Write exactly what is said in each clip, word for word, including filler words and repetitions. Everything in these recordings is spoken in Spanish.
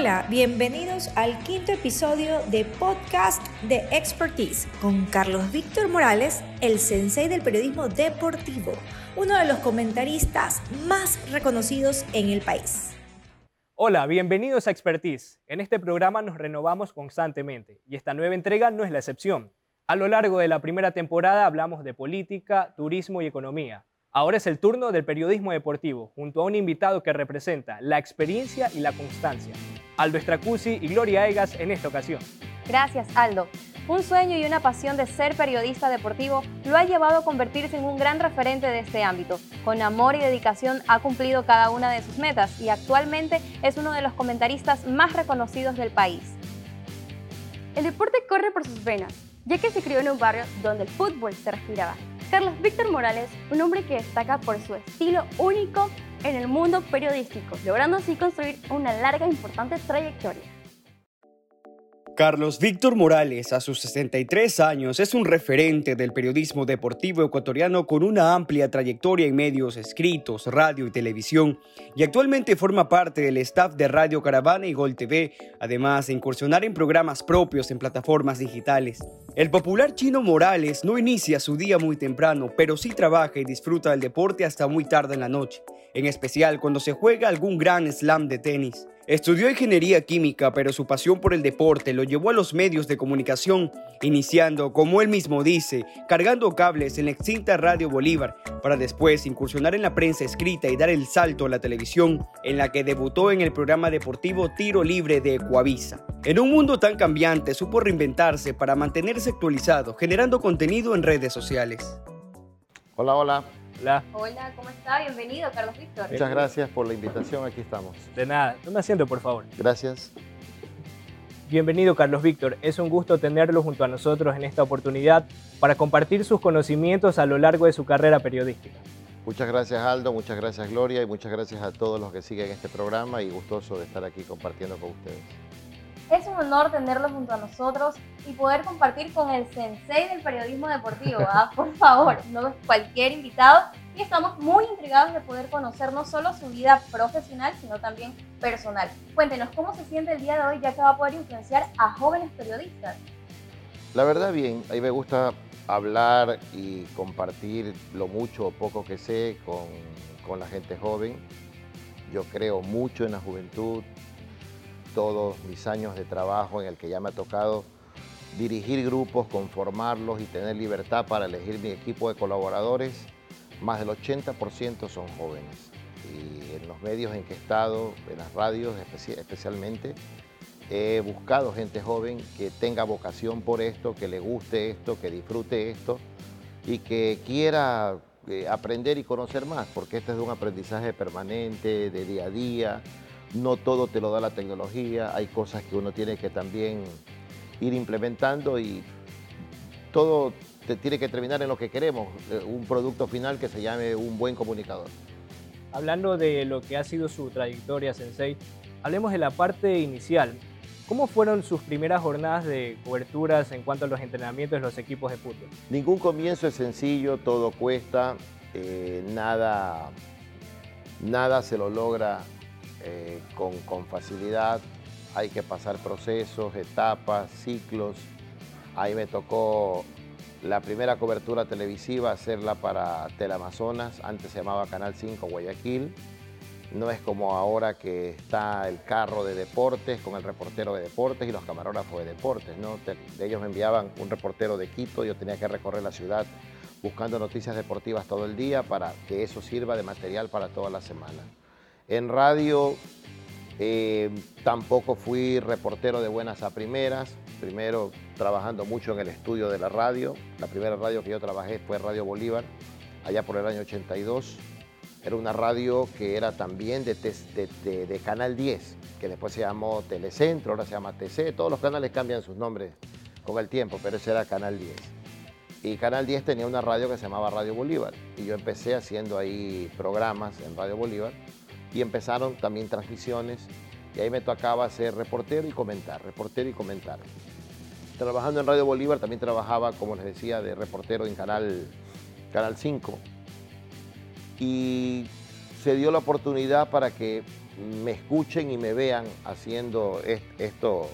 Hola, bienvenidos al quinto episodio de Podcast de Expertise con Carlos Víctor Morales, el sensei del periodismo deportivo, uno de los comentaristas más reconocidos en el país. Hola, bienvenidos a Expertise. En este programa nos renovamos constantemente y esta nueva entrega no es la excepción. A lo largo de la primera temporada hablamos de política, turismo y economía. Ahora es el turno del periodismo deportivo, junto a un invitado que representa la experiencia y la constancia. Aldo Estracuzzi y Gloria Egas en esta ocasión. Gracias, Aldo. Un sueño y una pasión de ser periodista deportivo lo ha llevado a convertirse en un gran referente de este ámbito. Con amor y dedicación ha cumplido cada una de sus metas y actualmente es uno de los comentaristas más reconocidos del país. El deporte corre por sus venas, ya que se crió en un barrio donde el fútbol se respiraba. Carlos Víctor Morales, un hombre que destaca por su estilo único en el mundo periodístico, logrando así construir una larga e importante trayectoria. Carlos Víctor Morales, a sus sesenta y tres años, es un referente del periodismo deportivo ecuatoriano con una amplia trayectoria en medios escritos, radio y televisión, y actualmente forma parte del staff de Radio Caravana y Gol T V, además de incursionar en programas propios en plataformas digitales. El popular Chino Morales no inicia su día muy temprano, pero sí trabaja y disfruta del deporte hasta muy tarde en la noche, en especial cuando se juega algún gran slam de tenis. Estudió ingeniería química, pero su pasión por el deporte lo llevó a los medios de comunicación, iniciando, como él mismo dice, cargando cables en la extinta Radio Bolívar, para después incursionar en la prensa escrita y dar el salto a la televisión, en la que debutó en el programa deportivo Tiro Libre de Ecuavisa. En un mundo tan cambiante, supo reinventarse para mantenerse actualizado, generando contenido en redes sociales. Hola, hola. Hola. Hola, ¿cómo está? Bienvenido, Carlos Víctor. Muchas gracias por la invitación, aquí estamos. De nada, tome asiento, por favor. Gracias. Bienvenido, Carlos Víctor. Es un gusto tenerlo junto a nosotros en esta oportunidad para compartir sus conocimientos a lo largo de su carrera periodística. Muchas gracias, Aldo, muchas gracias, Gloria, y muchas gracias a todos los que siguen este programa y gustoso de estar aquí compartiendo con ustedes. Es un honor tenerlo junto a nosotros y poder compartir con el sensei del periodismo deportivo, ¿ah? Por favor, no es cualquier invitado. Y estamos muy intrigados de poder conocer no solo su vida profesional, sino también personal. Cuéntenos, ¿cómo se siente el día de hoy ya que va a poder influenciar a jóvenes periodistas? La verdad, bien. A mí me gusta hablar y compartir lo mucho o poco que sé con, con la gente joven. Yo creo mucho en la juventud. Todos mis años de trabajo en el que ya me ha tocado dirigir grupos, conformarlos y tener libertad para elegir mi equipo de colaboradores, más del ochenta por ciento son jóvenes. Y en los medios en que he estado, en las radios especialmente, he buscado gente joven que tenga vocación por esto, que le guste esto, que disfrute esto y que quiera aprender y conocer más, porque este es un aprendizaje permanente, de día a día. No todo te lo da la tecnología, hay cosas que uno tiene que también ir implementando y todo te tiene que terminar en lo que queremos, un producto final que se llame un buen comunicador. Hablando de lo que ha sido su trayectoria, sensei, hablemos de la parte inicial. ¿Cómo fueron sus primeras jornadas de coberturas en cuanto a los entrenamientos de los equipos de fútbol? Ningún comienzo es sencillo, todo cuesta, eh, nada, nada se lo logra Eh, con, con facilidad, hay que pasar procesos, etapas, ciclos. Ahí me tocó la primera cobertura televisiva, hacerla para Teleamazonas, antes se llamaba Canal cinco Guayaquil. No es como ahora que está el carro de deportes con el reportero de deportes y los camarógrafos de deportes, ¿no? Te, ellos me enviaban un reportero de Quito, yo tenía que recorrer la ciudad buscando noticias deportivas todo el día para que eso sirva de material para toda la semana. En radio eh, tampoco fui reportero de buenas a primeras, primero trabajando mucho en el estudio de la radio. La primera radio que yo trabajé fue Radio Bolívar, allá por el año ochenta y dos. Era una radio que era también de, de, de, de Canal diez, que después se llamó Telecentro, ahora se llama T C. Todos los canales cambian sus nombres con el tiempo, pero ese era Canal diez. Y Canal diez tenía una radio que se llamaba Radio Bolívar. Y yo empecé haciendo ahí programas en Radio Bolívar. Y empezaron también transmisiones y ahí me tocaba ser reportero y comentar, reportero y comentar. Trabajando en Radio Bolívar también trabajaba, como les decía, de reportero en Canal cinco. Y se dio la oportunidad para que me escuchen y me vean haciendo est esto,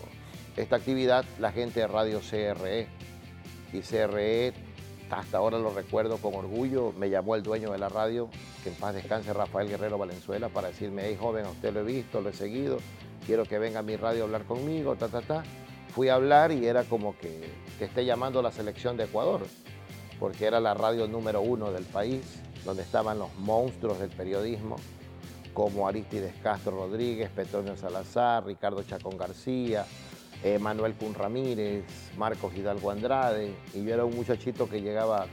esta actividad la gente de Radio C R E. Y C R E, hasta ahora lo recuerdo con orgullo, me llamó el dueño de la radio, que en paz descanse, Rafael Guerrero Valenzuela, para decirme, hey joven, a usted lo he visto, lo he seguido, quiero que venga a mi radio a hablar conmigo, ta, ta, ta. Fui a hablar y era como que te esté llamando la selección de Ecuador, porque era la radio número uno del país, donde estaban los monstruos del periodismo, como Aristides Castro Rodríguez, Petronio Salazar, Ricardo Chacón García, eh, Manuel Cun Ramírez, Marcos Hidalgo Andrade, y yo era un muchachito que llegaba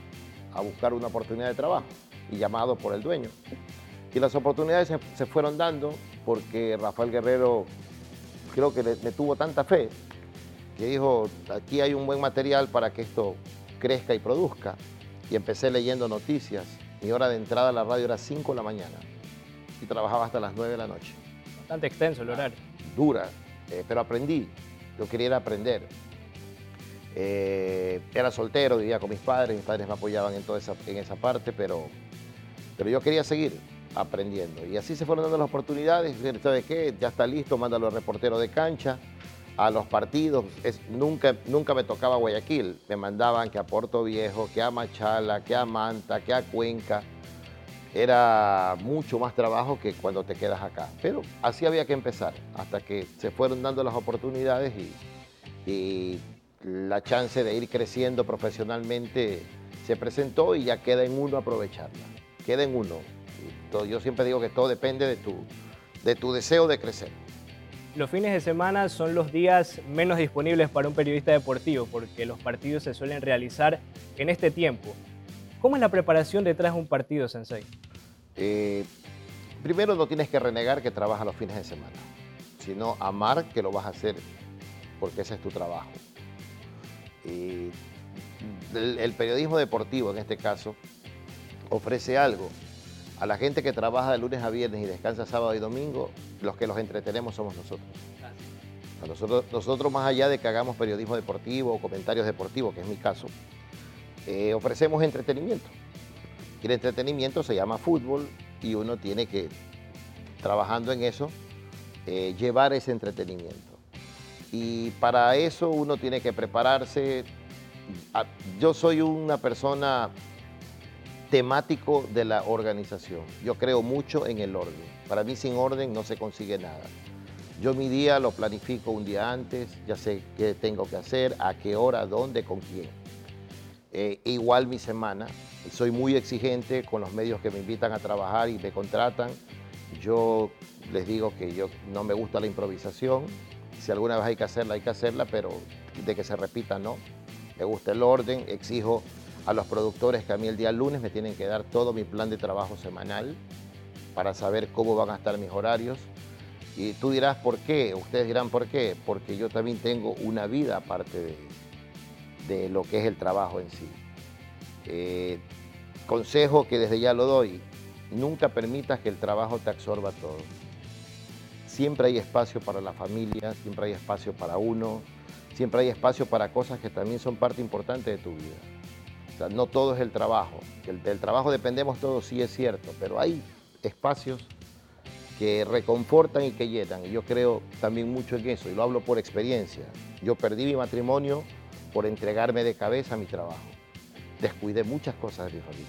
a buscar una oportunidad de trabajo, y llamado por el dueño. Y las oportunidades se, se fueron dando, porque Rafael Guerrero creo que le, le tuvo tanta fe, que dijo, aquí hay un buen material para que esto crezca y produzca. Y empecé leyendo noticias. Mi hora de entrada a la radio era cinco de la mañana. Y trabajaba hasta las nueve de la noche. Bastante extenso el horario. Dura, eh, pero aprendí. Yo quería ir a aprender. Eh, era soltero, vivía con mis padres. Mis padres me apoyaban en toda esa, en esa parte, pero, pero yo quería seguir aprendiendo. Y así se fueron dando las oportunidades. ¿Sabes qué? Ya está listo, mándalo al reportero de cancha. A los partidos, es, nunca, nunca me tocaba Guayaquil. Me mandaban que a Puerto Viejo, que a Machala, que a Manta, que a Cuenca. Era mucho más trabajo que cuando te quedas acá. Pero así había que empezar, hasta que se fueron dando las oportunidades y, y la chance de ir creciendo profesionalmente se presentó y ya queda en uno aprovecharla. Queda en uno. Todo, yo siempre digo que todo depende de tu, de tu deseo de crecer. Los fines de semana son los días menos disponibles para un periodista deportivo porque los partidos se suelen realizar en este tiempo. ¿Cómo es la preparación detrás de un partido, Sensei? Eh, primero no tienes que renegar que trabajas los fines de semana, sino amar que lo vas a hacer porque ese es tu trabajo. Eh, el, el periodismo deportivo, en este caso, ofrece algo. A la gente que trabaja de lunes a viernes y descansa sábado y domingo, los que los entretenemos somos nosotros. A nosotros, nosotros más allá de que hagamos periodismo deportivo o comentarios deportivos, que es mi caso, eh, ofrecemos entretenimiento. Y el entretenimiento se llama fútbol y uno tiene que, trabajando en eso, eh, llevar ese entretenimiento. Y para eso uno tiene que prepararse. Yo soy una persona temático de la organización. Yo creo mucho en el orden. Para mí sin orden no se consigue nada. Yo mi día lo planifico un día antes, ya sé qué tengo que hacer, a qué hora, dónde, con quién. Eh, igual mi semana. Soy muy exigente con los medios que me invitan a trabajar y me contratan. Yo les digo que yo no me gusta la improvisación. Si alguna vez hay que hacerla, hay que hacerla, pero de que se repita, no. Me gusta el orden, exijo a los productores que a mí el día lunes me tienen que dar todo mi plan de trabajo semanal para saber cómo van a estar mis horarios. Y tú dirás por qué, ustedes dirán por qué, porque yo también tengo una vida aparte de, de lo que es el trabajo en sí. Eh, consejo que desde ya lo doy, nunca permitas que el trabajo te absorba todo. Siempre hay espacio para la familia, siempre hay espacio para uno, siempre hay espacio para cosas que también son parte importante de tu vida. O sea, no todo es el trabajo, del, del trabajo dependemos todos, sí es cierto, pero hay espacios que reconfortan y que llenan, y yo creo también mucho en eso, y lo hablo por experiencia. Yo perdí mi matrimonio por entregarme de cabeza a mi trabajo, descuidé muchas cosas de mi familia,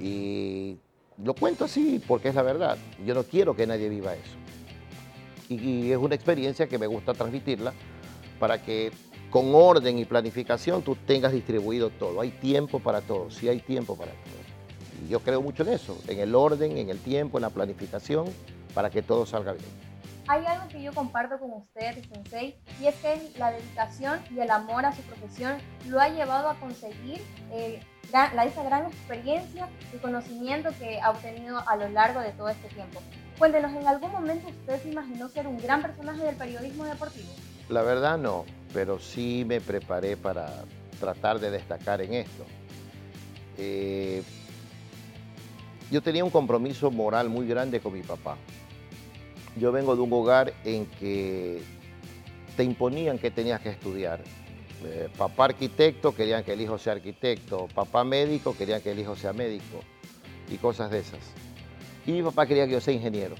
y lo cuento así porque es la verdad, yo no quiero que nadie viva eso, y, y es una experiencia que me gusta transmitirla para que con orden y planificación tú tengas distribuido todo. Hay tiempo para todo, sí hay tiempo para todo. Y yo creo mucho en eso, en el orden, en el tiempo, en la planificación, para que todo salga bien. Hay algo que yo comparto con usted, Sensei, y es que la dedicación y el amor a su profesión lo ha llevado a conseguir eh, la, esa gran experiencia y conocimiento que ha obtenido a lo largo de todo este tiempo. Cuéntenos, ¿en algún momento usted se imaginó ser un gran personaje del periodismo deportivo? La verdad no, pero sí me preparé para tratar de destacar en esto. Eh, yo tenía un compromiso moral muy grande con mi papá. Yo vengo de un hogar en que te imponían que tenías que estudiar. Eh, papá arquitecto, querían que el hijo sea arquitecto. Papá médico, querían que el hijo sea médico. Y cosas de esas. Y mi papá quería que yo sea ingeniero.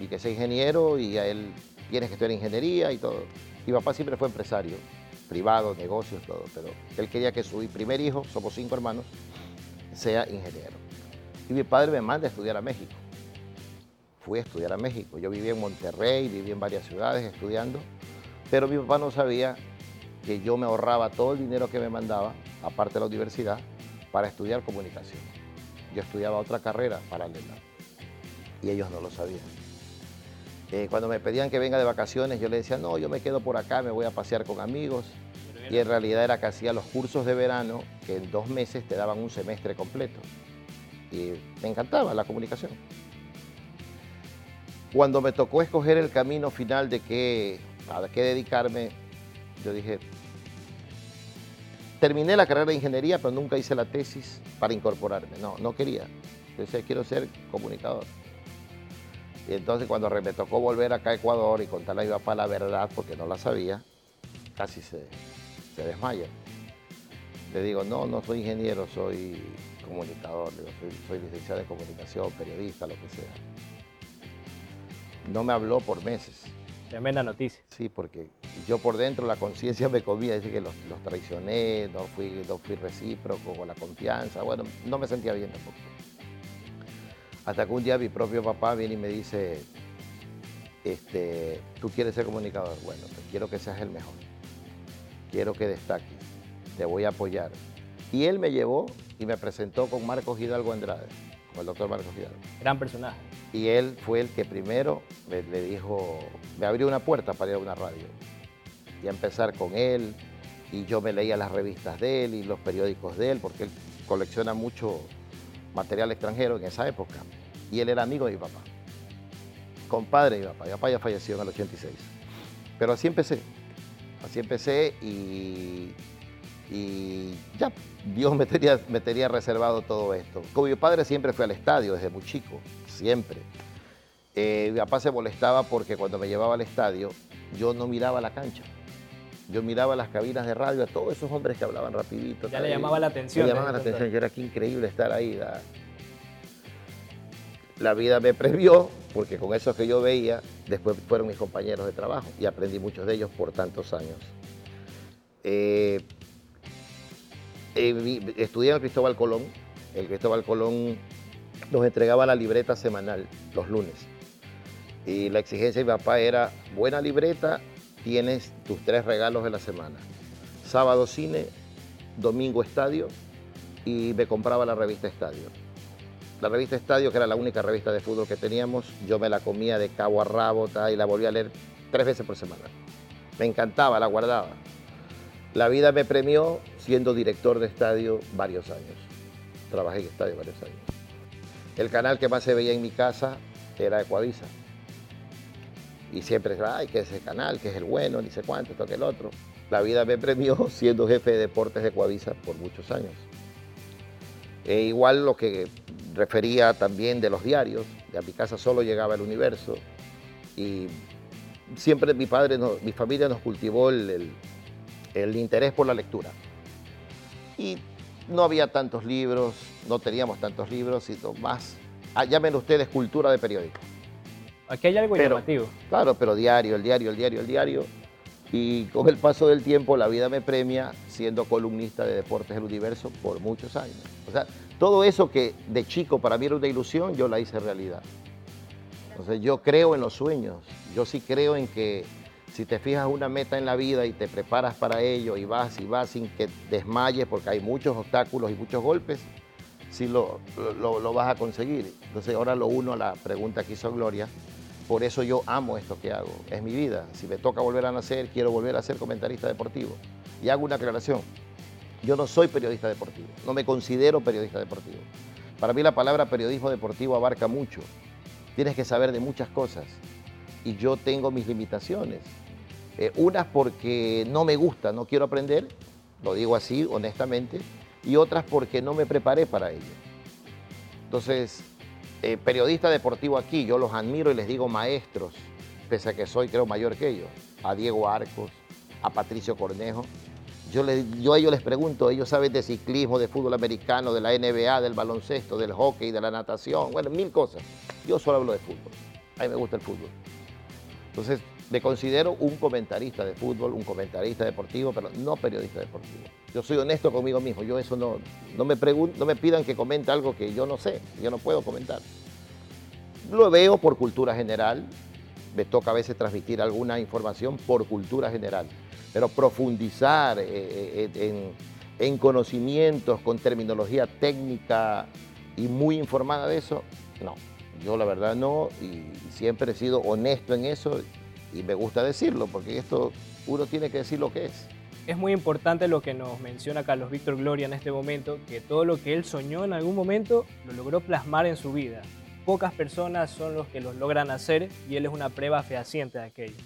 y que sea ingeniero, y a él tienes que estudiar ingeniería y todo. Mi papá siempre fue empresario, privado, negocios, todo, pero él quería que su primer hijo, somos cinco hermanos, sea ingeniero. Y mi padre me manda a estudiar a México. Fui a estudiar a México. Yo viví en Monterrey, viví en varias ciudades estudiando, pero mi papá no sabía que yo me ahorraba todo el dinero que me mandaba, aparte de la universidad, para estudiar comunicación. Yo estudiaba otra carrera paralela y ellos no lo sabían. Eh, cuando me pedían que venga de vacaciones, yo les decía, no, yo me quedo por acá, me voy a pasear con amigos. Y en realidad era que hacía los cursos de verano, que en dos meses te daban un semestre completo. Y me encantaba la comunicación. Cuando me tocó escoger el camino final de qué, a qué dedicarme, yo dije, terminé la carrera de ingeniería, pero nunca hice la tesis para incorporarme. No, no quería. Entonces, quiero ser comunicador. Y entonces, cuando me tocó volver acá a Ecuador y contarle a mi papá la verdad, porque no la sabía, casi se, se desmaya. Le digo, no, no soy ingeniero, soy comunicador. Digo, soy, soy licenciado en comunicación, periodista, lo que sea. No me habló por meses. Tremenda noticia. Sí, porque yo por dentro la conciencia me comía, decir que los, los traicioné, no fui, no fui recíproco con la confianza. Bueno, no me sentía bien tampoco. Hasta que un día mi propio papá viene y me dice, este, tú quieres ser comunicador. Bueno, pues quiero que seas el mejor. Quiero que destaques. Te voy a apoyar. Y él me llevó y me presentó con Marcos Hidalgo Andrade, con el doctor Marcos Hidalgo. Gran personaje. Y él fue el que primero me, le dijo, me abrió una puerta para ir a una radio. Y a empezar con él, y yo me leía las revistas de él y los periódicos de él, porque él colecciona mucho material extranjero en esa época. Y él era amigo de mi papá, compadre de mi papá. Mi papá ya falleció en el ochenta y seis. Pero así empecé, así empecé y, y ya, Dios me tenía, me tenía reservado todo esto. Como mi padre siempre fue al estadio desde muy chico, siempre. Eh, mi papá se molestaba porque cuando me llevaba al estadio, yo no miraba la cancha. Yo miraba las cabinas de radio, a todos esos hombres que hablaban rapidito. Ya le llamaba la atención. Le llamaba la atención, yo era que increíble estar ahí. La, la vida me previó, porque con eso que yo veía, después fueron mis compañeros de trabajo y aprendí muchos de ellos por tantos años. Eh, eh, estudié en el Cristóbal Colón. El Cristóbal Colón nos entregaba la libreta semanal los lunes. Y la exigencia de mi papá era buena libreta, tienes tus tres regalos de la semana. Sábado cine, domingo estadio, y me compraba la revista Estadio. La revista Estadio, que era la única revista de fútbol que teníamos, yo me la comía de cabo a rabo y la volví a leer tres veces por semana. Me encantaba, la guardaba. La vida me premió siendo director de estadio varios años. Trabajé en estadio varios años. El canal que más se veía en mi casa era Ecuavisa. Y siempre, ay, que es el canal, que es el bueno, ni sé cuánto, esto que el otro. La vida me premió siendo jefe de deportes de Ecuavisa por muchos años. E igual lo que refería también de los diarios, a mi casa solo llegaba El Universo. Y siempre mi padre, no, mi familia nos cultivó el, el, el interés por la lectura. Y no había tantos libros, no teníamos tantos libros, sino más, llamen ustedes cultura de periódico. Aquí hay algo llamativo. Claro, pero diario, el diario, el diario, el diario. Y con el paso del tiempo, la vida me premia siendo columnista de Deportes del Universo por muchos años. O sea, todo eso que de chico para mí era una ilusión, yo la hice realidad. Entonces, yo creo en los sueños. Yo sí creo en que si te fijas una meta en la vida y te preparas para ello y vas y vas sin que desmayes, porque hay muchos obstáculos y muchos golpes, sí lo, lo, lo vas a conseguir. Entonces, ahora lo uno a la pregunta que hizo Gloria. Por eso yo amo esto que hago, es mi vida. Si me toca volver a nacer, quiero volver a ser comentarista deportivo. Y hago una aclaración, yo no soy periodista deportivo, no me considero periodista deportivo. Para mí la palabra periodismo deportivo abarca mucho. Tienes que saber de muchas cosas y yo tengo mis limitaciones. Eh, unas porque no me gusta, no quiero aprender, lo digo así, honestamente, y otras porque no me preparé para ello. Entonces, Eh, periodista deportivo aquí, yo los admiro y les digo maestros, pese a que soy, creo, mayor que ellos, a Diego Arcos, a Patricio Cornejo. Yo, les, yo a ellos les pregunto, ellos saben de ciclismo, de fútbol americano, de la N B A, del baloncesto, del hockey, de la natación, bueno, mil cosas. Yo solo hablo de fútbol. a mí me gusta el fútbol. Entonces, me considero un comentarista de fútbol, un comentarista deportivo, pero no periodista deportivo. Yo soy honesto conmigo mismo, yo eso no, no, me, pregun- no me pidan que comente algo que yo no sé, yo no puedo comentar. Lo veo por cultura general, me toca a veces transmitir alguna información por cultura general, pero profundizar eh, en, en conocimientos con terminología técnica y muy informada de eso, no. Yo la verdad no, y siempre he sido honesto en eso. Y me gusta decirlo, porque esto uno tiene que decir lo que es. Es muy importante lo que nos menciona Carlos Víctor Gloria en este momento, que todo lo que él soñó en algún momento lo logró plasmar en su vida. Pocas personas son los que los logran hacer y él es una prueba fehaciente de aquello.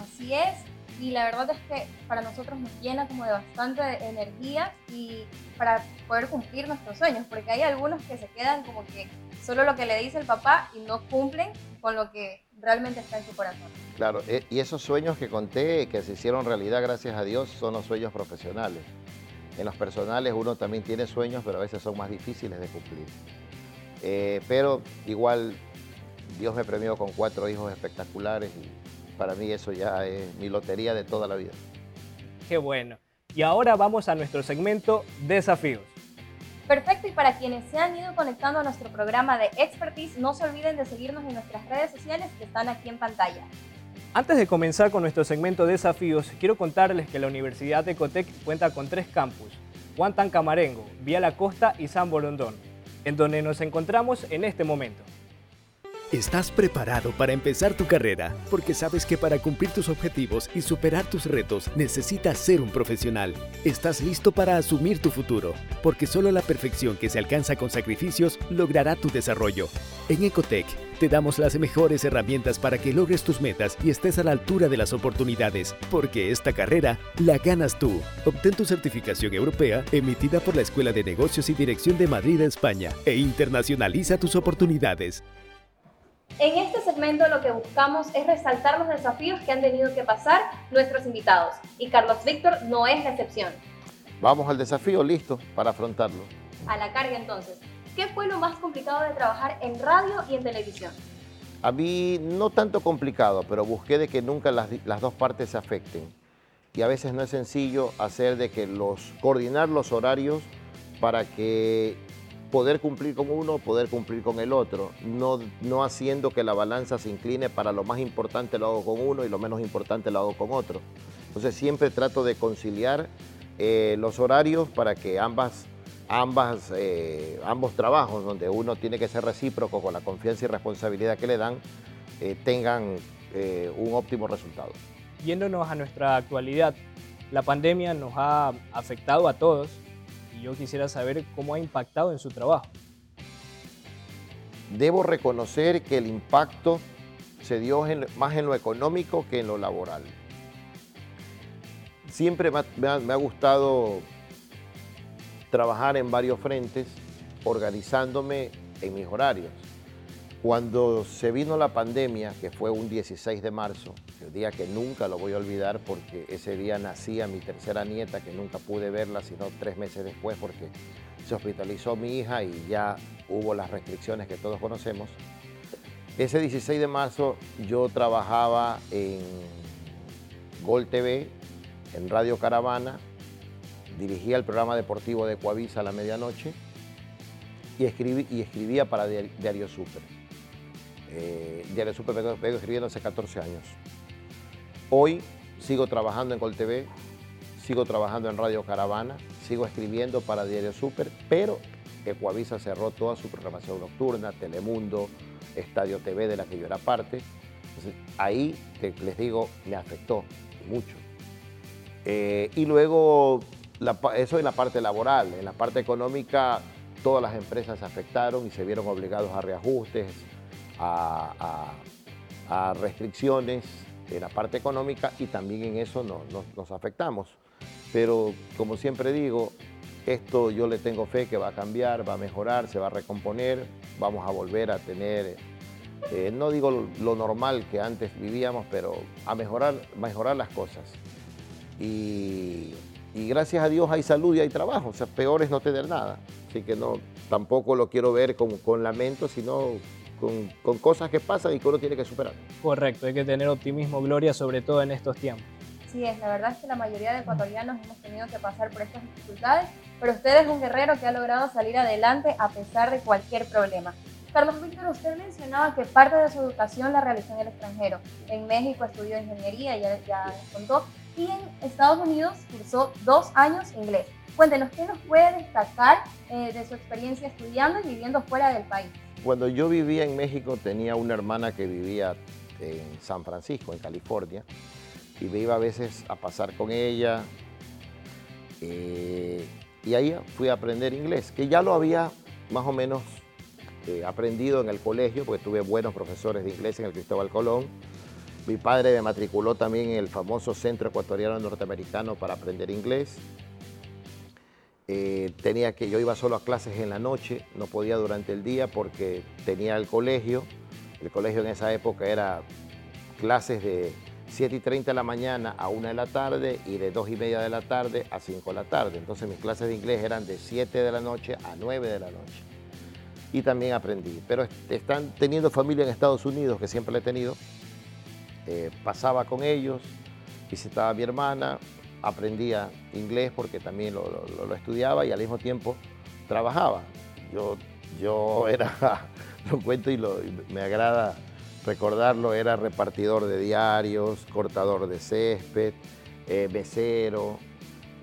Así es, y la verdad es que para nosotros nos llena como de bastante energía y para poder cumplir nuestros sueños, porque hay algunos que se quedan como que solo lo que le dice el papá y no cumplen con lo que realmente está en tu corazón. Claro, y esos sueños que conté, que se hicieron realidad gracias a Dios, son los sueños profesionales. En los personales uno también tiene sueños, pero a veces son más difíciles de cumplir. Eh, pero igual Dios me premió con cuatro hijos espectaculares y para mí eso ya es mi lotería de toda la vida. Qué bueno. Y ahora vamos a nuestro segmento Desafíos. Perfecto, y para quienes se han ido conectando a nuestro programa de Expertise, no se olviden de seguirnos en nuestras redes sociales que están aquí en pantalla. Antes de comenzar con nuestro segmento de desafíos, quiero contarles que la Universidad Ecotec cuenta con tres campus, Huantán Camarengo, Vía La Costa y San Borondón, en donde nos encontramos en este momento. Estás preparado para empezar tu carrera, porque sabes que para cumplir tus objetivos y superar tus retos necesitas ser un profesional. Estás listo para asumir tu futuro, porque solo la perfección que se alcanza con sacrificios logrará tu desarrollo. En Ecotec te damos las mejores herramientas para que logres tus metas y estés a la altura de las oportunidades, porque esta carrera la ganas tú. Obtén tu certificación europea emitida por la Escuela de Negocios y Dirección de Madrid, España, e internacionaliza tus oportunidades. En este segmento lo que buscamos es resaltar los desafíos que han tenido que pasar nuestros invitados. Y Carlos Víctor no es la excepción. Vamos al desafío, listo, para afrontarlo. A la carga entonces. ¿Qué fue lo más complicado de trabajar en radio y en televisión? A mí no tanto complicado, pero busqué de que nunca las, las dos partes se afecten. Y a veces no es sencillo hacer de que los, coordinar los horarios para que poder cumplir con uno, poder cumplir con el otro, no, no haciendo que la balanza se incline para lo más importante lo hago con uno y lo menos importante lo hago con otro. Entonces siempre trato de conciliar eh, los horarios para que ambas, ambas, eh, ambos trabajos, donde uno tiene que ser recíproco con la confianza y responsabilidad que le dan, eh, tengan eh, un óptimo resultado. Yéndonos a nuestra actualidad, la pandemia nos ha afectado a todos. Yo quisiera saber cómo ha impactado en su trabajo. Debo reconocer que el impacto se dio en, más en lo económico que en lo laboral. Siempre me ha, me ha gustado trabajar en varios frentes, organizándome en mis horarios. Cuando se vino la pandemia, que fue un dieciséis de marzo, el día que nunca lo voy a olvidar porque ese día nacía mi tercera nieta, que nunca pude verla sino tres meses después porque se hospitalizó mi hija y ya hubo las restricciones que todos conocemos. Ese dieciséis de marzo yo trabajaba en Gol T V, en Radio Caravana, dirigía el programa deportivo de Ecuavisa a la medianoche y, escribí, y escribía para Diario Super. Eh, Diario Super vengo escribiendo hace catorce años. Hoy sigo trabajando en Gol T V, sigo trabajando en Radio Caravana, sigo escribiendo para Diario Super, pero Ecuavisa cerró toda su programación nocturna, Telemundo, Estadio T V, de la que yo era parte. Entonces, ahí te, les digo, me afectó mucho. Eh, y luego, la, eso en la parte laboral, en la parte económica, todas las empresas se afectaron y se vieron obligados a reajustes, A, a, a restricciones en la parte económica y también en eso no, no, nos afectamos. Pero como siempre digo, esto yo le tengo fe que va a cambiar, va a mejorar, se va a recomponer, vamos a volver a tener, eh, no digo lo, lo normal que antes vivíamos, pero a mejorar, mejorar las cosas. Y, y gracias a Dios hay salud y hay trabajo, o sea, peor es no tener nada. Así que no, tampoco lo quiero ver con, con lamento, sino con, con cosas que pasan y que uno tiene que superar. Correcto, hay que tener optimismo, Gloria, sobre todo en estos tiempos. Sí, es, la verdad es que la mayoría de ecuatorianos hemos tenido que pasar por estas dificultades, pero usted es un guerrero que ha logrado salir adelante a pesar de cualquier problema. Carlos Víctor, usted mencionaba que parte de su educación la realizó en el extranjero. En México estudió ingeniería, ya, ya nos contó, y en Estados Unidos cursó dos años inglés. Cuéntenos, ¿qué nos puede destacar eh, de su experiencia estudiando y viviendo fuera del país? Cuando yo vivía en México tenía una hermana que vivía en San Francisco, en California, y me iba a veces a pasar con ella, eh, y ahí fui a aprender inglés, que ya lo había más o menos eh, aprendido en el colegio, porque tuve buenos profesores de inglés en el Cristóbal Colón. Mi padre me matriculó también en el famoso Centro Ecuatoriano Norteamericano para aprender inglés. Eh, tenía que, yo iba solo a clases en la noche, no podía durante el día porque tenía el colegio. El colegio en esa época era clases de siete y treinta de la mañana a una de la tarde y de dos y media de la tarde a cinco de la tarde. Entonces mis clases de inglés eran de siete de la noche a nueve de la noche. Y también aprendí. Pero están teniendo familia en Estados Unidos, que siempre la he tenido. Eh, pasaba con ellos, visitaba a mi hermana, aprendía inglés porque también lo, lo, lo estudiaba y al mismo tiempo trabajaba. Yo, yo era, lo cuento y, lo, y me agrada recordarlo, era repartidor de diarios, cortador de césped, eh, mesero,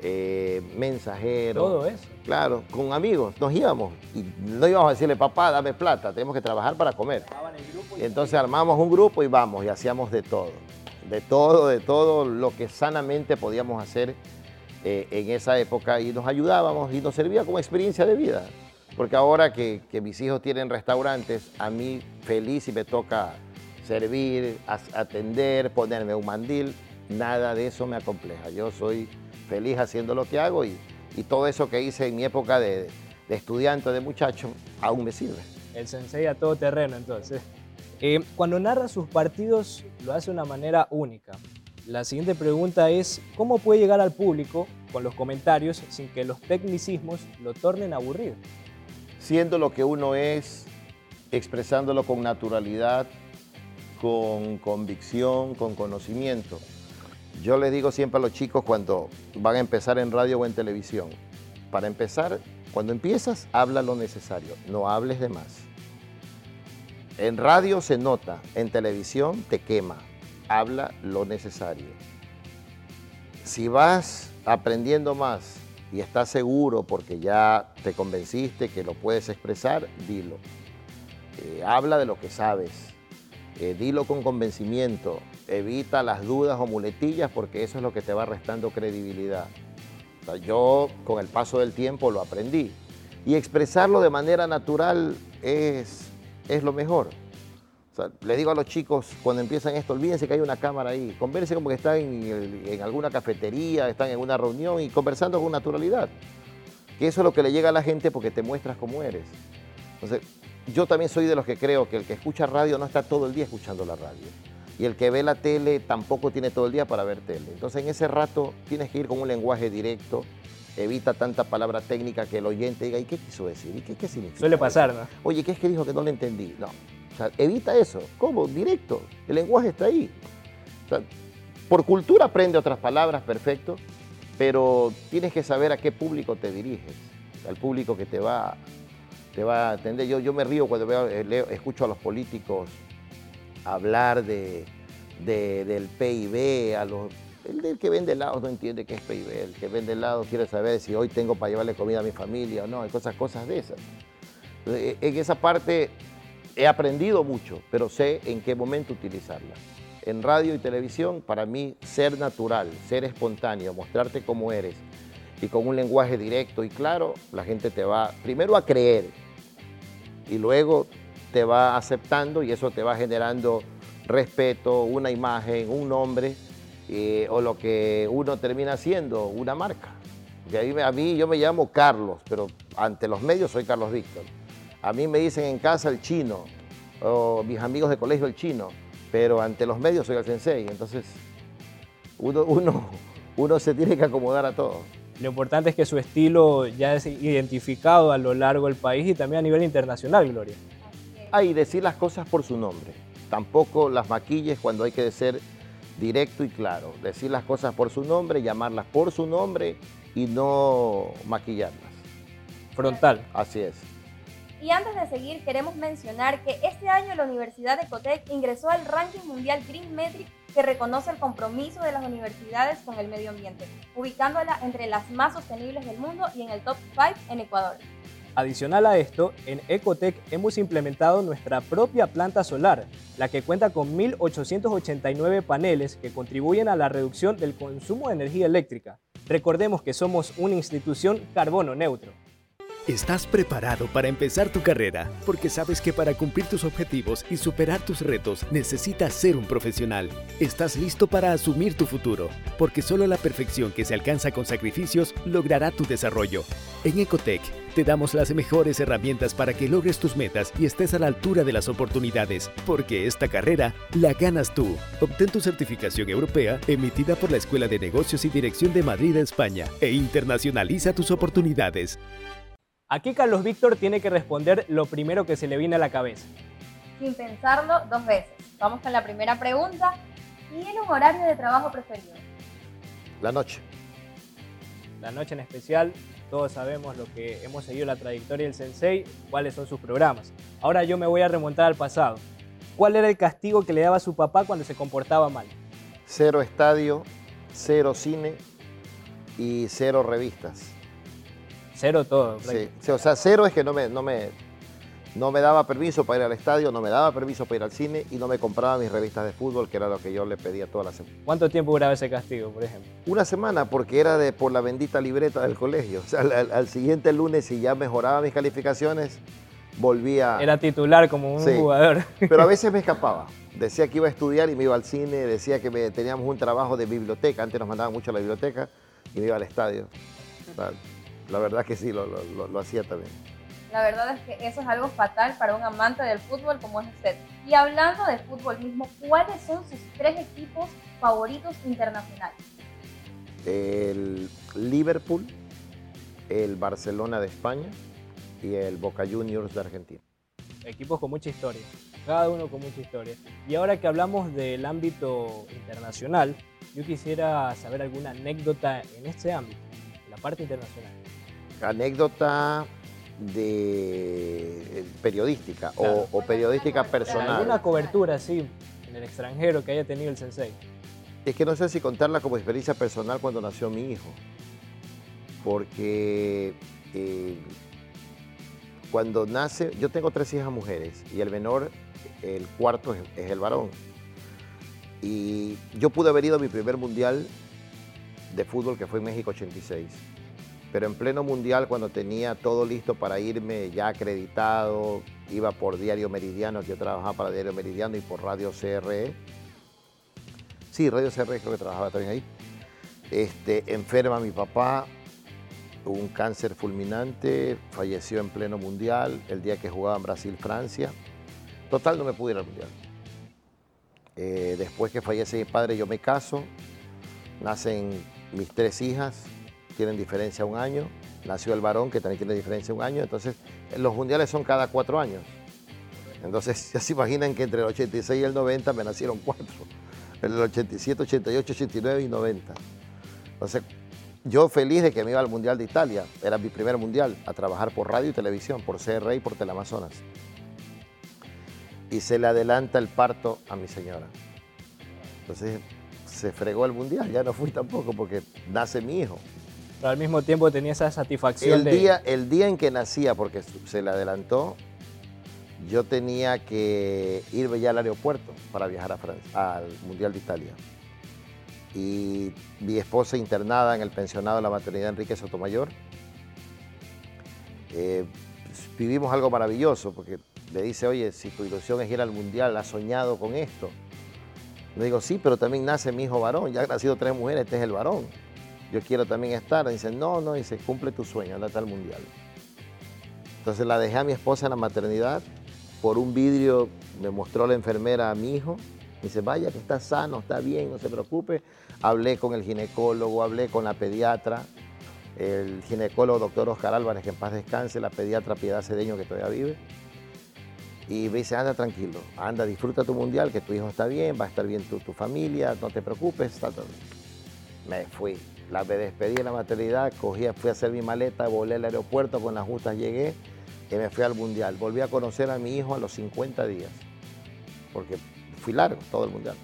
eh, mensajero. Todo eso. Claro, con amigos nos íbamos y no íbamos a decirle, papá, dame plata, tenemos que trabajar para comer. Y entonces armamos un grupo y vamos y hacíamos de todo. De todo, de todo lo que sanamente podíamos hacer eh, en esa época y nos ayudábamos y nos servía como experiencia de vida. Porque ahora que, que mis hijos tienen restaurantes, a mí feliz y me toca servir, atender, ponerme un mandil, nada de eso me acompleja. Yo soy feliz haciendo lo que hago y, y todo eso que hice en mi época de, de estudiante, de muchacho, aún me sirve. El sensei a todo terreno, entonces. Eh, cuando narra sus partidos, lo hace de una manera única. La siguiente pregunta es, ¿cómo puede llegar al público con los comentarios sin que los tecnicismos lo tornen aburrido? Siendo lo que uno es, expresándolo con naturalidad, con convicción, con conocimiento. Yo les digo siempre a los chicos cuando van a empezar en radio o en televisión, para empezar, cuando empiezas, habla lo necesario, no hables de más. En radio se nota, en televisión te quema, habla lo necesario. Si vas aprendiendo más y estás seguro porque ya te convenciste que lo puedes expresar, dilo. Eh, habla de lo que sabes, eh, dilo con convencimiento, evita las dudas o muletillas porque eso es lo que te va restando credibilidad. O sea, yo con el paso del tiempo lo aprendí y expresarlo de manera natural es... es lo mejor. O sea, les digo a los chicos cuando empiezan esto, olvídense que hay una cámara ahí, conversen como que están en, el, en alguna cafetería, están en una reunión y conversando con naturalidad. Que eso es lo que le llega a la gente porque te muestras cómo eres. Entonces, yo también soy de los que creo que el que escucha radio no está todo el día escuchando la radio. Y el que ve la tele tampoco tiene todo el día para ver tele. Entonces, en ese rato tienes que ir con un lenguaje directo. Evita tanta palabra técnica que el oyente diga, ¿y qué quiso decir? ¿Y qué, qué significa? Suele pasar, ¿no? Oye, ¿qué es que dijo que no le entendí? No, o sea, evita eso. ¿Cómo? Directo. El lenguaje está ahí. O sea, por cultura aprende otras palabras, perfecto, pero tienes que saber a qué público te diriges, al público que te va, te va a atender. Yo, yo me río cuando veo, leo, escucho a los políticos hablar de, de, del P I B, a los... El que vende helados no entiende qué es P I B, el que vende helados quiere saber si hoy tengo para llevarle comida a mi familia o no, hay cosas, cosas de esas. En esa parte he aprendido mucho, pero sé en qué momento utilizarla. En radio y televisión, para mí, ser natural, ser espontáneo, mostrarte cómo eres y con un lenguaje directo y claro, la gente te va primero a creer y luego te va aceptando y eso te va generando respeto, una imagen, un nombre, Eh, o lo que uno termina siendo, una marca. A mí, a mí yo me llamo Carlos, pero ante los medios soy Carlos Víctor. A mí me dicen en casa el chino, o mis amigos de colegio el chino, pero ante los medios soy el sensei. Entonces, uno, uno, uno se tiene que acomodar a todo. Lo importante es que su estilo ya es identificado a lo largo del país y también a nivel internacional, Gloria. Así es. Ah, y decir las cosas por su nombre. Tampoco las maquilles cuando hay que ser directo y claro. Decir las cosas por su nombre, llamarlas por su nombre y no maquillarlas. Frontal. Así es. Y antes de seguir, queremos mencionar que este año la Universidad Ecotec ingresó al ranking mundial Green Metric, que reconoce el compromiso de las universidades con el medio ambiente, ubicándola entre las más sostenibles del mundo y en el top cinco en Ecuador. Adicional a esto, en Ecotec hemos implementado nuestra propia planta solar, la que cuenta con mil ochocientos ochenta y nueve paneles que contribuyen a la reducción del consumo de energía eléctrica. Recordemos que somos una institución carbono neutro. Estás preparado para empezar tu carrera, porque sabes que para cumplir tus objetivos y superar tus retos necesitas ser un profesional. Estás listo para asumir tu futuro, porque solo la perfección que se alcanza con sacrificios logrará tu desarrollo. En Ecotec te damos las mejores herramientas para que logres tus metas y estés a la altura de las oportunidades, porque esta carrera la ganas tú. Obtén tu certificación europea emitida por la Escuela de Negocios y Dirección de Madrid, España, e internacionaliza tus oportunidades. Aquí Carlos Víctor tiene que responder lo primero que se le viene a la cabeza. Sin pensarlo dos veces. Vamos con la primera pregunta. ¿Tiene un horario de trabajo preferido? La noche. La noche en especial. Todos sabemos lo que hemos seguido la trayectoria del Sensei, cuáles son sus programas. Ahora yo me voy a remontar al pasado. ¿Cuál era el castigo que le daba su papá cuando se comportaba mal? Cero estadio, cero cine y cero revistas. Cero todo. Sí. Sí, o sea, cero es que no me, no, me, no me daba permiso para ir al estadio, no me daba permiso para ir al cine y no me compraba mis revistas de fútbol, que era lo que yo le pedía toda la semana. ¿Cuánto tiempo duraba ese castigo, por ejemplo? Una semana, porque era de por la bendita libreta del colegio. O sea, al, al siguiente lunes, si ya mejoraba mis calificaciones, volvía... Era titular como un sí, jugador. Pero a veces me escapaba. Decía que iba a estudiar y me iba al cine, decía que me, teníamos un trabajo de biblioteca, antes nos mandaban mucho a la biblioteca y me iba al estadio. O sea, la verdad que sí, lo, lo, lo, lo hacía también. La verdad es que eso es algo fatal para un amante del fútbol como es usted. Y hablando de fútbol mismo, ¿cuáles son sus tres equipos favoritos internacionales? El Liverpool, el Barcelona de España y el Boca Juniors de Argentina. Equipos con mucha historia, cada uno con mucha historia. Y ahora que hablamos del ámbito internacional, yo quisiera saber alguna anécdota en este ámbito, en la parte internacional. Anécdota de periodística, claro, o, o periodística personal. ¿Alguna cobertura así en el extranjero que haya tenido el Sensei? Es que no sé si contarla como experiencia personal cuando nació mi hijo, porque eh, cuando nace, yo tengo tres hijas mujeres y el menor, el cuarto es, es el varón. Y yo pude haber ido a mi primer mundial de fútbol que fue en México ochenta y seis. Pero en pleno mundial, cuando tenía todo listo para irme, ya acreditado, iba por Diario Meridiano, yo trabajaba para Diario Meridiano y por Radio C R E. Sí, Radio C R E creo que trabajaba también ahí. Este, enferma mi papá, un cáncer fulminante, falleció en pleno mundial, el día que jugaban Brasil-Francia. Total, no me pude ir al mundial. Eh, después que fallece mi padre, yo me caso, nacen mis tres hijas, tienen diferencia un año, nació el varón que también tiene diferencia un año, entonces los mundiales son cada cuatro años. Entonces ya se imaginan que entre el ochenta y seis y el noventa me nacieron cuatro, el ochenta y siete, ochenta y ocho, ochenta y nueve y noventa. Entonces yo feliz de que me iba al mundial de Italia, era mi primer mundial, a trabajar por radio y televisión, por C R E y por Teleamazonas. Y se le adelanta el parto a mi señora. Entonces se fregó el mundial, ya no fui tampoco porque nace mi hijo. Pero al mismo tiempo tenía esa satisfacción. El, de... día, el día en que nacía, porque se le adelantó, yo tenía que irme ya al aeropuerto para viajar a Francia, al Mundial de Italia. Y mi esposa internada en el Pensionado de la Maternidad Enrique Sotomayor. Eh, vivimos algo maravilloso, porque le dice, oye, si tu ilusión es ir al Mundial, has soñado con esto. Le digo, sí, pero también nace mi hijo varón, ya han nacido tres mujeres, este es el varón. Yo quiero también estar. Dice, no, no, dice, cumple tu sueño, anda al mundial. Entonces la dejé a mi esposa en la maternidad. Por un vidrio me mostró la enfermera a mi hijo. Dice, vaya, que está sano, está bien, no se preocupe. Hablé con el ginecólogo, hablé con la pediatra, el ginecólogo doctor Oscar Álvarez, que en paz descanse, la pediatra Piedad Cedeño, que todavía vive. y me dice, anda tranquilo, anda, disfruta tu mundial, que tu hijo está bien, va a estar bien tu, tu familia, no te preocupes. Tal, tal. Me fui, la, me despedí de la maternidad, cogí, fui a hacer mi maleta, volé al aeropuerto, con las justas llegué y me fui al mundial. Volví a conocer a mi hijo a los cincuenta días, porque fui largo todo el mundial.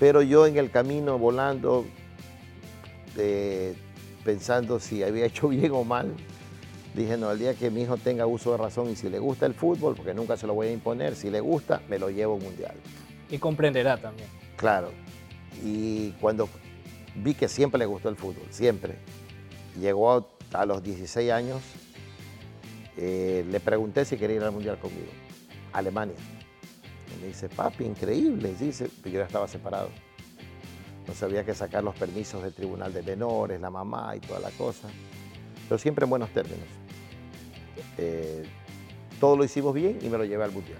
Pero yo en el camino, volando, eh, pensando si había hecho bien o mal, dije, no, el día que mi hijo tenga uso de razón y si le gusta el fútbol, porque nunca se lo voy a imponer, si le gusta, me lo llevo mundial. Y comprenderá también. Claro. Y cuando vi que siempre le gustó el fútbol, siempre, llegó a, a los dieciséis años, eh, le pregunté si quería ir al mundial conmigo, Alemania. Y me dice, papi, increíble. Dice, yo ya estaba separado. Entonces había que sacar los permisos del tribunal de menores, la mamá y toda la cosa. Pero siempre en buenos términos. Eh, todo lo hicimos bien y me lo llevé al mundial.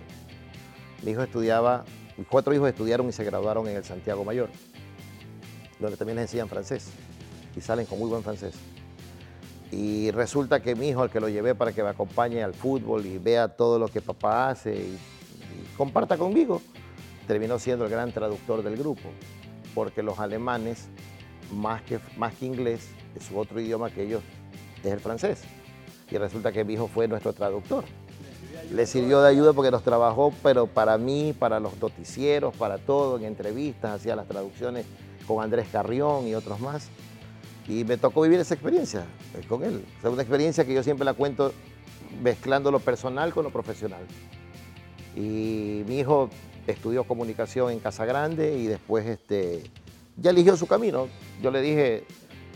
Mi hijo estudiaba, mis cuatro hijos estudiaron y se graduaron en el Santiago Mayor, donde también les enseñan francés y salen con muy buen francés. Y resulta que mi hijo, al que lo llevé para que me acompañe al fútbol y vea todo lo que papá hace y, y comparta conmigo, terminó siendo el gran traductor del grupo, porque los alemanes, más que, más que inglés, es su otro idioma que ellos, es el francés. Y resulta que mi hijo fue nuestro traductor. Le sirvió de ayuda porque nos trabajó, pero para mí, para los noticieros, para todo, en entrevistas, hacía las traducciones con Andrés Carrión y otros más. Y me tocó vivir esa experiencia con él. O sea, una experiencia que yo siempre la cuento mezclando lo personal con lo profesional. Y mi hijo estudió comunicación en Casagrande y después este, ya eligió su camino. Yo le dije,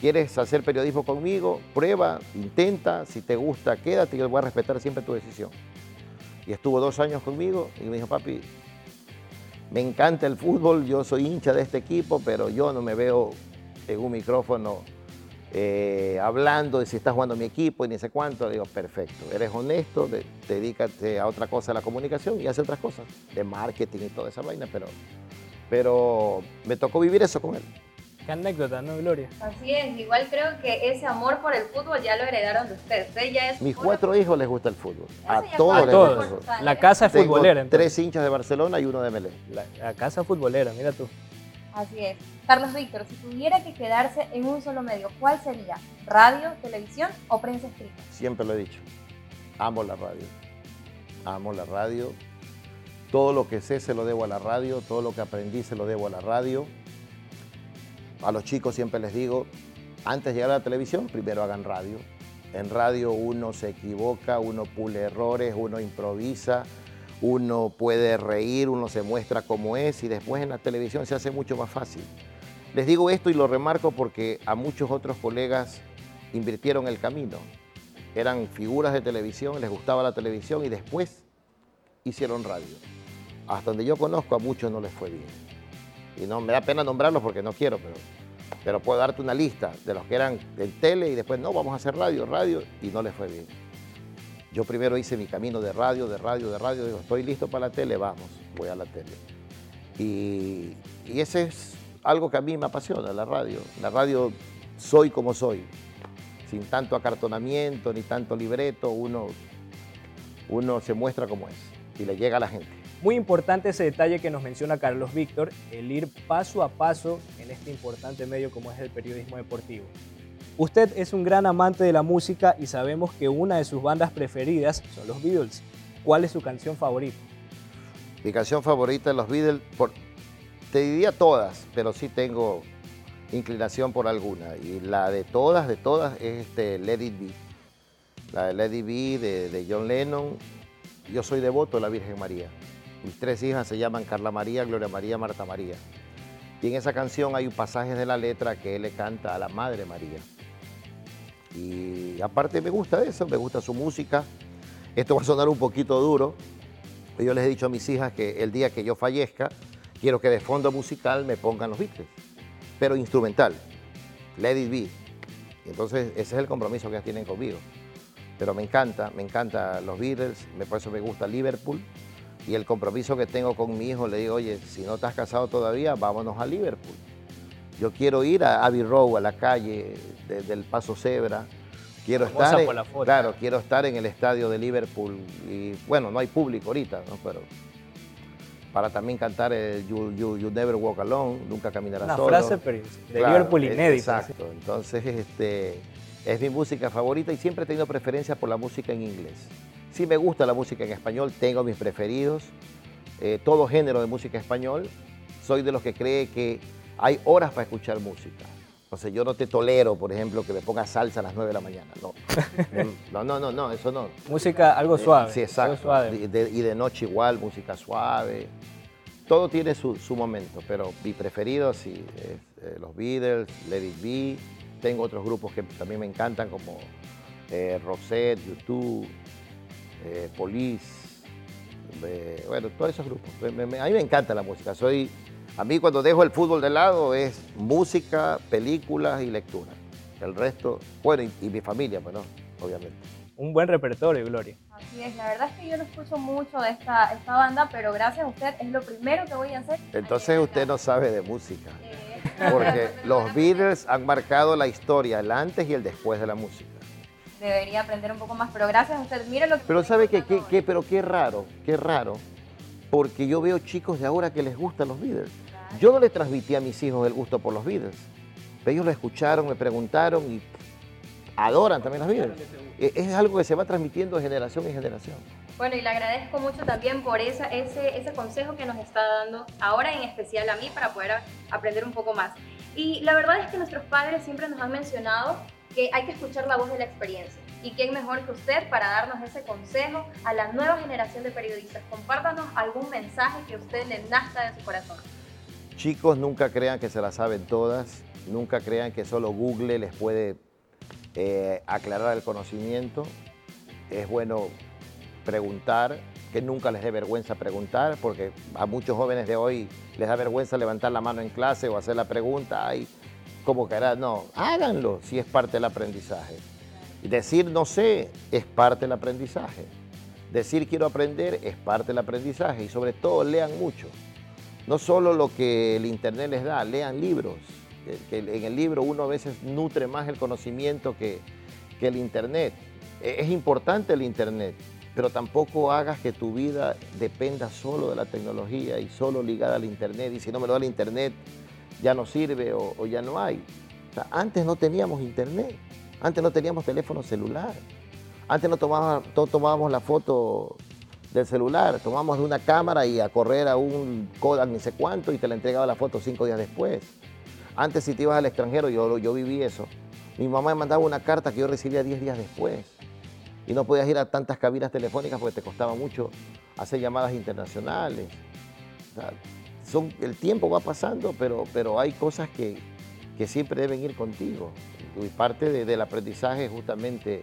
¿quieres hacer periodismo conmigo? Prueba, intenta, si te gusta, quédate, yo voy a respetar siempre tu decisión. Y estuvo dos años conmigo y me dijo, papi, me encanta el fútbol, yo soy hincha de este equipo, pero yo no me veo en un micrófono eh, hablando de si está jugando mi equipo y ni sé cuánto. Le digo, perfecto, eres honesto, de, dedícate a otra cosa, a la comunicación, y hace otras cosas, de marketing y toda esa vaina, pero, pero me tocó vivir eso con él. Qué anécdota, ¿no, Gloria? Así es, igual creo que ese amor por el fútbol ya lo heredaron de ustedes. Usted ya es Mis puro... cuatro hijos les gusta el fútbol. A todos les gusta el fútbol. La casa es futbolera. Entonces. Tres hinchas de Barcelona y uno de Melé. La, la casa futbolera, mira tú. Así es. Carlos Víctor, si tuviera que quedarse en un solo medio, ¿cuál sería? ¿Radio, televisión o prensa escrita? Siempre lo he dicho. Amo la radio. Amo la radio. Todo lo que sé se lo debo a la radio. Todo lo que aprendí se lo debo a la radio. A los chicos siempre les digo, antes de llegar a la televisión, primero hagan radio. En radio uno se equivoca, uno pule errores, uno improvisa, uno puede reír, uno se muestra como es y después en la televisión se hace mucho más fácil. Les digo esto y lo remarco porque a muchos otros colegas invirtieron el camino. Eran figuras de televisión, les gustaba la televisión y después hicieron radio. Hasta donde yo conozco a muchos no les fue bien. Y no me da pena nombrarlos porque no quiero, pero, pero puedo darte una lista de los que eran en tele y después, no, vamos a hacer radio, radio, y no les fue bien. Yo primero hice mi camino de radio, de radio, de radio, digo, estoy listo para la tele, vamos, voy a la tele. Y, y ese es algo que a mí me apasiona, la radio. La radio soy como soy, sin tanto acartonamiento ni tanto libreto, uno, uno se muestra como es y le llega a la gente. Muy importante ese detalle que nos menciona Carlos Víctor, el ir paso a paso en este importante medio como es el periodismo deportivo. Usted es un gran amante de la música y sabemos que una de sus bandas preferidas son los Beatles. ¿Cuál es su canción favorita? Mi canción favorita de los Beatles, por, te diría todas, pero sí tengo inclinación por alguna. Y la de todas, de todas, es este Let It Be. La de Let It Be de, de John Lennon. Yo soy devoto de la Virgen María. Mis tres hijas se llaman Carla María, Gloria María, Marta María. Y en esa canción hay pasajes de la letra que él le canta a la Madre María. Y aparte me gusta eso, me gusta su música. Esto va a sonar un poquito duro. Yo les he dicho a mis hijas que el día que yo fallezca, quiero que de fondo musical me pongan los Beatles, pero instrumental, Let It Be. Entonces ese es el compromiso que ellas tienen conmigo. Pero me encanta, me encantan los Beatles, por eso me gusta Liverpool. Y el compromiso que tengo con mi hijo, le digo, oye, si no estás casado todavía, vámonos a Liverpool. Yo quiero ir a Abbey Road, a la calle de, del Paso Cebra, Quiero estar, en, claro, quiero estar en el estadio de Liverpool y bueno, no hay público ahorita, ¿no? Pero para también cantar el You, you, you Never Walk Alone, nunca caminarás solo. Una frase pero de claro, Liverpool inédita. Exacto, sí. Entonces este, es mi música favorita y siempre he tenido preferencia por la música en inglés. Sí me gusta la música en español, tengo mis preferidos, eh, todo género de música español. Soy de los que cree que hay horas para escuchar música. Entonces yo no te tolero, por ejemplo, que me pongas salsa a las nueve de la mañana. No, no, no, no, no eso no. Música algo suave. Eh, sí, exacto. Algo suave. Y, de, y de noche igual, música suave. Todo tiene su, su momento, pero mi preferido, sí, es, eh, los Beatles, Let It Be. Tengo otros grupos que también me encantan, como eh, Roxette, YouTube, eh, Police. Eh, bueno, todos esos grupos. Me, me, a mí me encanta la música. Soy... A mí cuando dejo el fútbol de lado es música, películas y lectura. El resto, bueno, y, y mi familia, bueno, obviamente. Un buen repertorio, Gloria. Así es, la verdad es que yo no escucho mucho de esta, esta banda, pero gracias a usted es lo primero que voy a hacer. Entonces usted no sabe de música, porque los Beatles han marcado la historia, el antes y el después de la música. Debería aprender un poco más, pero gracias a usted, mire lo que... Pero sabe que, que, que, pero qué raro, qué raro. Porque yo veo chicos de ahora que les gustan los Beatles. Yo no les transmití a mis hijos el gusto por los Beatles. Ellos lo escucharon, me preguntaron y adoran también los Beatles. Es algo que se va transmitiendo de generación en generación. Bueno, y le agradezco mucho también por esa, ese, ese consejo que nos está dando ahora, en especial a mí, para poder aprender un poco más. Y la verdad es que nuestros padres siempre nos han mencionado que hay que escuchar la voz de la experiencia. ¿Y quién mejor que usted para darnos ese consejo a la nueva generación de periodistas? Compártanos algún mensaje que usted le nazca de su corazón. Chicos, nunca crean que se las saben todas. Nunca crean que solo Google les puede eh, aclarar el conocimiento. Es bueno preguntar, que nunca les dé vergüenza preguntar, porque a muchos jóvenes de hoy les da vergüenza levantar la mano en clase o hacer la pregunta. Ay, ¿cómo caerá? No, háganlo si es parte del aprendizaje. Decir no sé es parte del aprendizaje. Decir quiero aprender es parte del aprendizaje. Y sobre todo lean mucho. No solo lo que el internet les da, lean libros. En el libro uno a veces nutre más el conocimiento que, que el internet. Es importante el internet, pero tampoco hagas que tu vida dependa solo de la tecnología y solo ligada al internet. Y si no me lo da el internet, ya no sirve o, o ya no hay. O sea, antes no teníamos internet. Antes no teníamos teléfono celular, antes no tomábamos, no tomábamos la foto del celular, tomábamos de una cámara y a correr a un Kodak ni sé cuánto y te la entregaba la foto cinco días después. Antes si te ibas al extranjero, yo, yo viví eso, mi mamá me mandaba una carta que yo recibía diez días después y no podías ir a tantas cabinas telefónicas porque te costaba mucho hacer llamadas internacionales. O sea, son, el tiempo va pasando, pero, pero hay cosas que, que siempre deben ir contigo. Y parte de, del aprendizaje es justamente,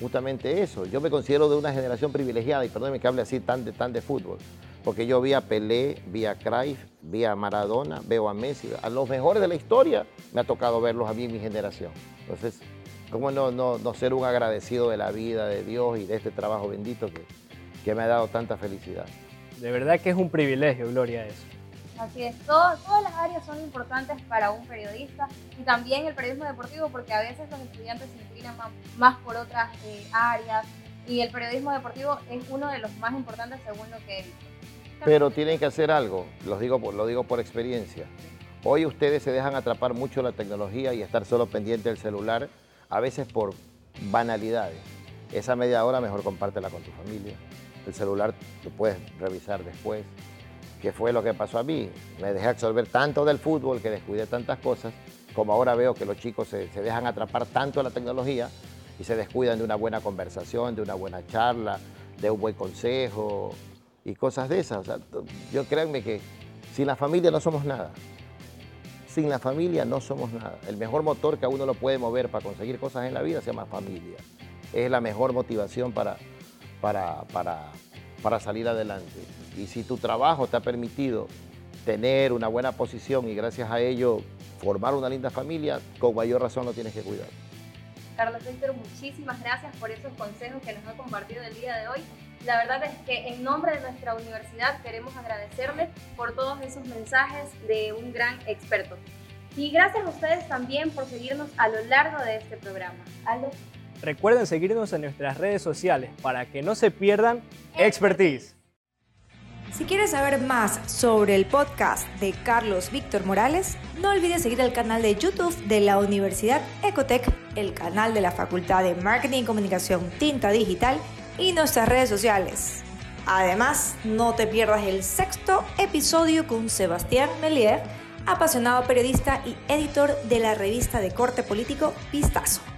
justamente eso. Yo me considero de una generación privilegiada, y perdónenme que hable así tan de, tan de fútbol, porque yo vi a Pelé, vi a Cruyff, vi a Maradona, veo a Messi, a los mejores de la historia me ha tocado verlos a mí en mi generación. Entonces, ¿cómo no, no, no ser un agradecido de la vida de Dios y de este trabajo bendito que, que me ha dado tanta felicidad? De verdad que es un privilegio, Gloria, eso. Así es, todo, todas las áreas son importantes para un periodista y también el periodismo deportivo, porque a veces los estudiantes se inclinan más, más por otras eh, áreas y el periodismo deportivo es uno de los más importantes según lo que he visto. Pero tienen que hacer algo, lo digo, lo digo por experiencia. Hoy ustedes se dejan atrapar mucho la tecnología y estar solo pendiente del celular, a veces por banalidades. Esa media hora mejor compártela con tu familia, el celular lo puedes revisar después. Que fue lo que pasó a mí, me dejé absorber tanto del fútbol que descuidé tantas cosas, como ahora veo que los chicos se, se dejan atrapar tanto a la tecnología y se descuidan de una buena conversación, de una buena charla, de un buen consejo y cosas de esas. O sea, yo créanme que sin la familia no somos nada, sin la familia no somos nada. El mejor motor que a uno lo puede mover para conseguir cosas en la vida se llama familia. Es la mejor motivación para... para, para para salir adelante. Y si tu trabajo te ha permitido tener una buena posición y gracias a ello formar una linda familia, con mayor razón lo tienes que cuidar. Carlos Víctor, muchísimas gracias por esos consejos que nos ha compartido el día de hoy. La verdad es que en nombre de nuestra universidad queremos agradecerle por todos esos mensajes de un gran experto. Y gracias a ustedes también por seguirnos a lo largo de este programa. Aldo, Recuerden seguirnos en nuestras redes sociales para que no se pierdan Expertise. Si quieres saber más sobre el podcast de Carlos Víctor Morales, no olvides seguir el canal de YouTube de la Universidad Ecotec, el canal de la Facultad de Marketing y Comunicación Tinta Digital y nuestras redes sociales. Además, no te pierdas el sexto episodio con Sebastián Melier, apasionado periodista y editor de la revista de corte político Vistazo.